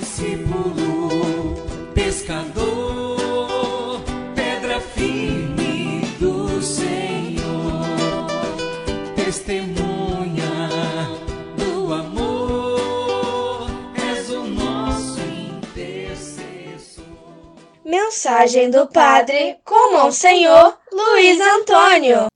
discípulo, pescador, pedra firme do Senhor, testemunha do amor, és o nosso intercessor. Mensagem do Padre com Monsenhor Luiz Antônio.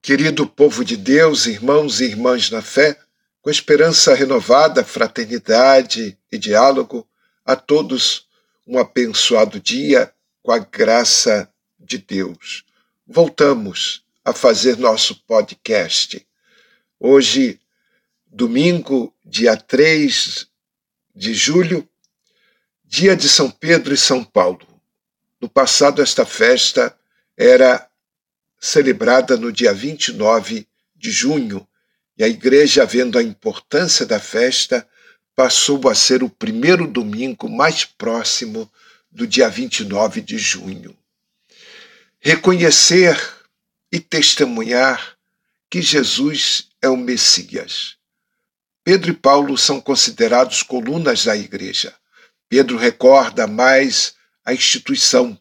Querido povo de Deus, irmãos e irmãs na fé, com esperança renovada, fraternidade e diálogo, a todos um abençoado dia com a graça de Deus. Voltamos a fazer nosso podcast. Hoje, domingo, dia 3 de julho, dia de São Pedro e São Paulo. No passado, esta festa era celebrada no dia 29 de junho, e a Igreja, vendo a importância da festa, passou a ser o primeiro domingo mais próximo do dia 29 de junho. Reconhecer e testemunhar que Jesus é o Messias. Pedro e Paulo são considerados colunas da Igreja. Pedro recorda mais a instituição.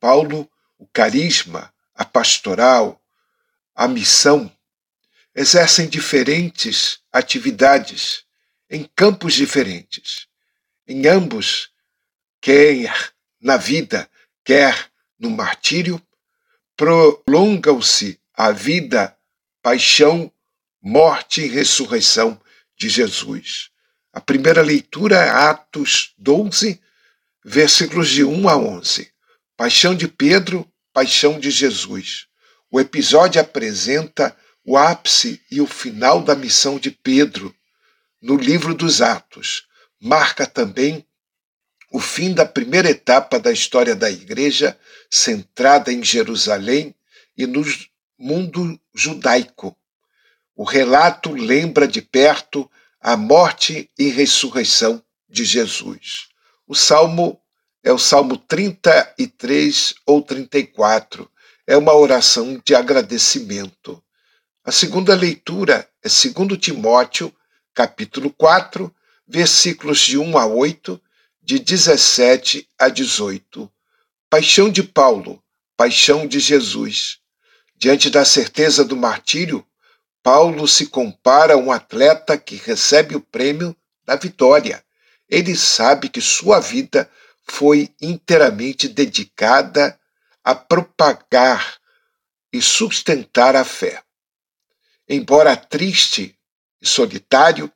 Paulo, o carisma, a pastoral, a missão. Exercem diferentes atividades, em campos diferentes. Em ambos, quer na vida, quer no martírio, prolongam-se a vida, paixão, morte e ressurreição de Jesus. A primeira leitura é Atos 12, versículos de 1 a 11. Paixão de Pedro, paixão de Jesus. O episódio apresenta o ápice e o final da missão de Pedro no livro dos Atos. Marca também o fim da primeira etapa da história da Igreja, centrada em Jerusalém e no mundo judaico. O relato lembra de perto a morte e ressurreição de Jesus. O salmo é o Salmo 33 ou 34. É uma oração de agradecimento. A segunda leitura é 2 Timóteo, capítulo 4, versículos de 1 a 8, de 17 a 18. Paixão de Paulo, paixão de Jesus. Diante da certeza do martírio, Paulo se compara a um atleta que recebe o prêmio da vitória. Ele sabe que sua vida foi inteiramente dedicada a propagar e sustentar a fé. Embora triste e solitário,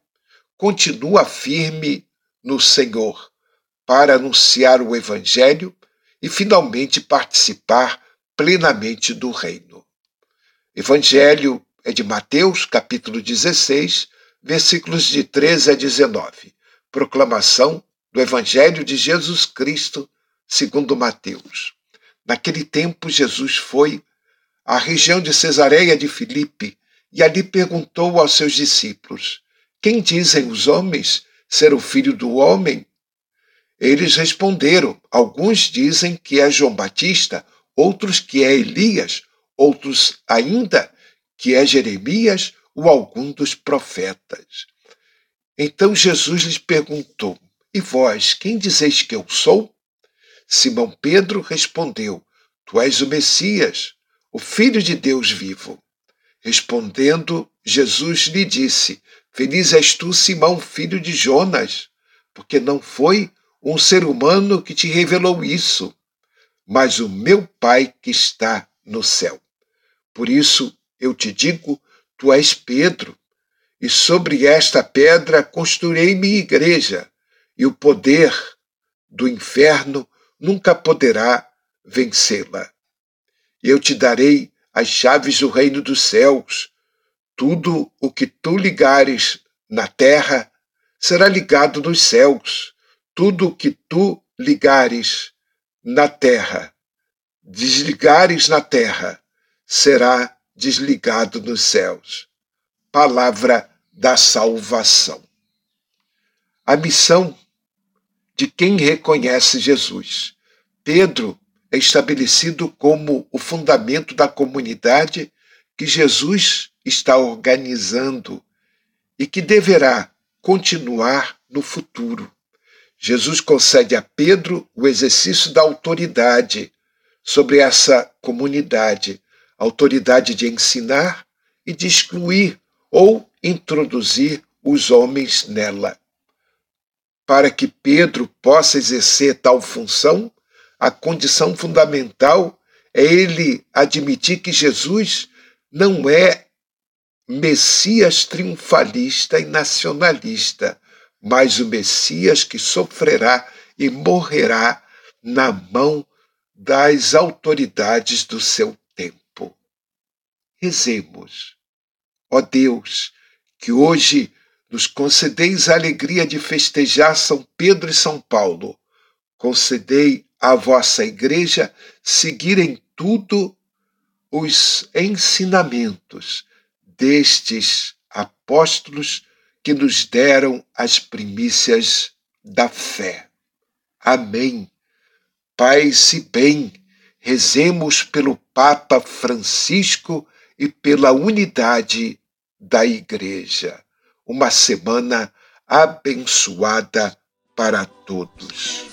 continua firme no Senhor para anunciar o Evangelho e finalmente participar plenamente do reino. Evangelho é de Mateus, capítulo 16, versículos de 13 a 19. Proclamação do Evangelho de Jesus Cristo, segundo Mateus. Naquele tempo, Jesus foi à região de Cesareia de Filipe, e ali perguntou aos seus discípulos: quem dizem os homens ser o Filho do Homem? Eles responderam: alguns dizem que é João Batista, outros que é Elias, outros ainda que é Jeremias ou algum dos profetas. Então Jesus lhes perguntou: e vós, quem dizeis que eu sou? Simão Pedro respondeu: tu és o Messias, o Filho de Deus vivo. Respondendo, Jesus lhe disse: feliz és tu, Simão, filho de Jonas, porque não foi um ser humano que te revelou isso, mas o meu Pai que está no céu. Por isso eu te digo, tu és Pedro, e sobre esta pedra construirei minha igreja, e o poder do inferno nunca poderá vencê-la. Eu te darei as chaves do reino dos céus. Tudo o que tu ligares na terra será ligado nos céus. Tudo o que tu ligares na terra, desligares na terra, será desligado nos céus. Palavra da salvação. A missão de quem reconhece Jesus. Pedro é estabelecido como o fundamento da comunidade que Jesus está organizando e que deverá continuar no futuro. Jesus concede a Pedro o exercício da autoridade sobre essa comunidade, autoridade de ensinar e de excluir ou introduzir os homens nela. Para que Pedro possa exercer tal função, a condição fundamental é ele admitir que Jesus não é Messias triunfalista e nacionalista, mas o Messias que sofrerá e morrerá na mão das autoridades do seu tempo. Rezemos. Ó Deus, que hoje nos concedeis a alegria de festejar São Pedro e São Paulo. Concedei à vossa Igreja seguir em tudo os ensinamentos destes apóstolos que nos deram as primícias da fé. Amém. Paz e bem, rezemos pelo Papa Francisco e pela unidade da Igreja. Uma semana abençoada para todos.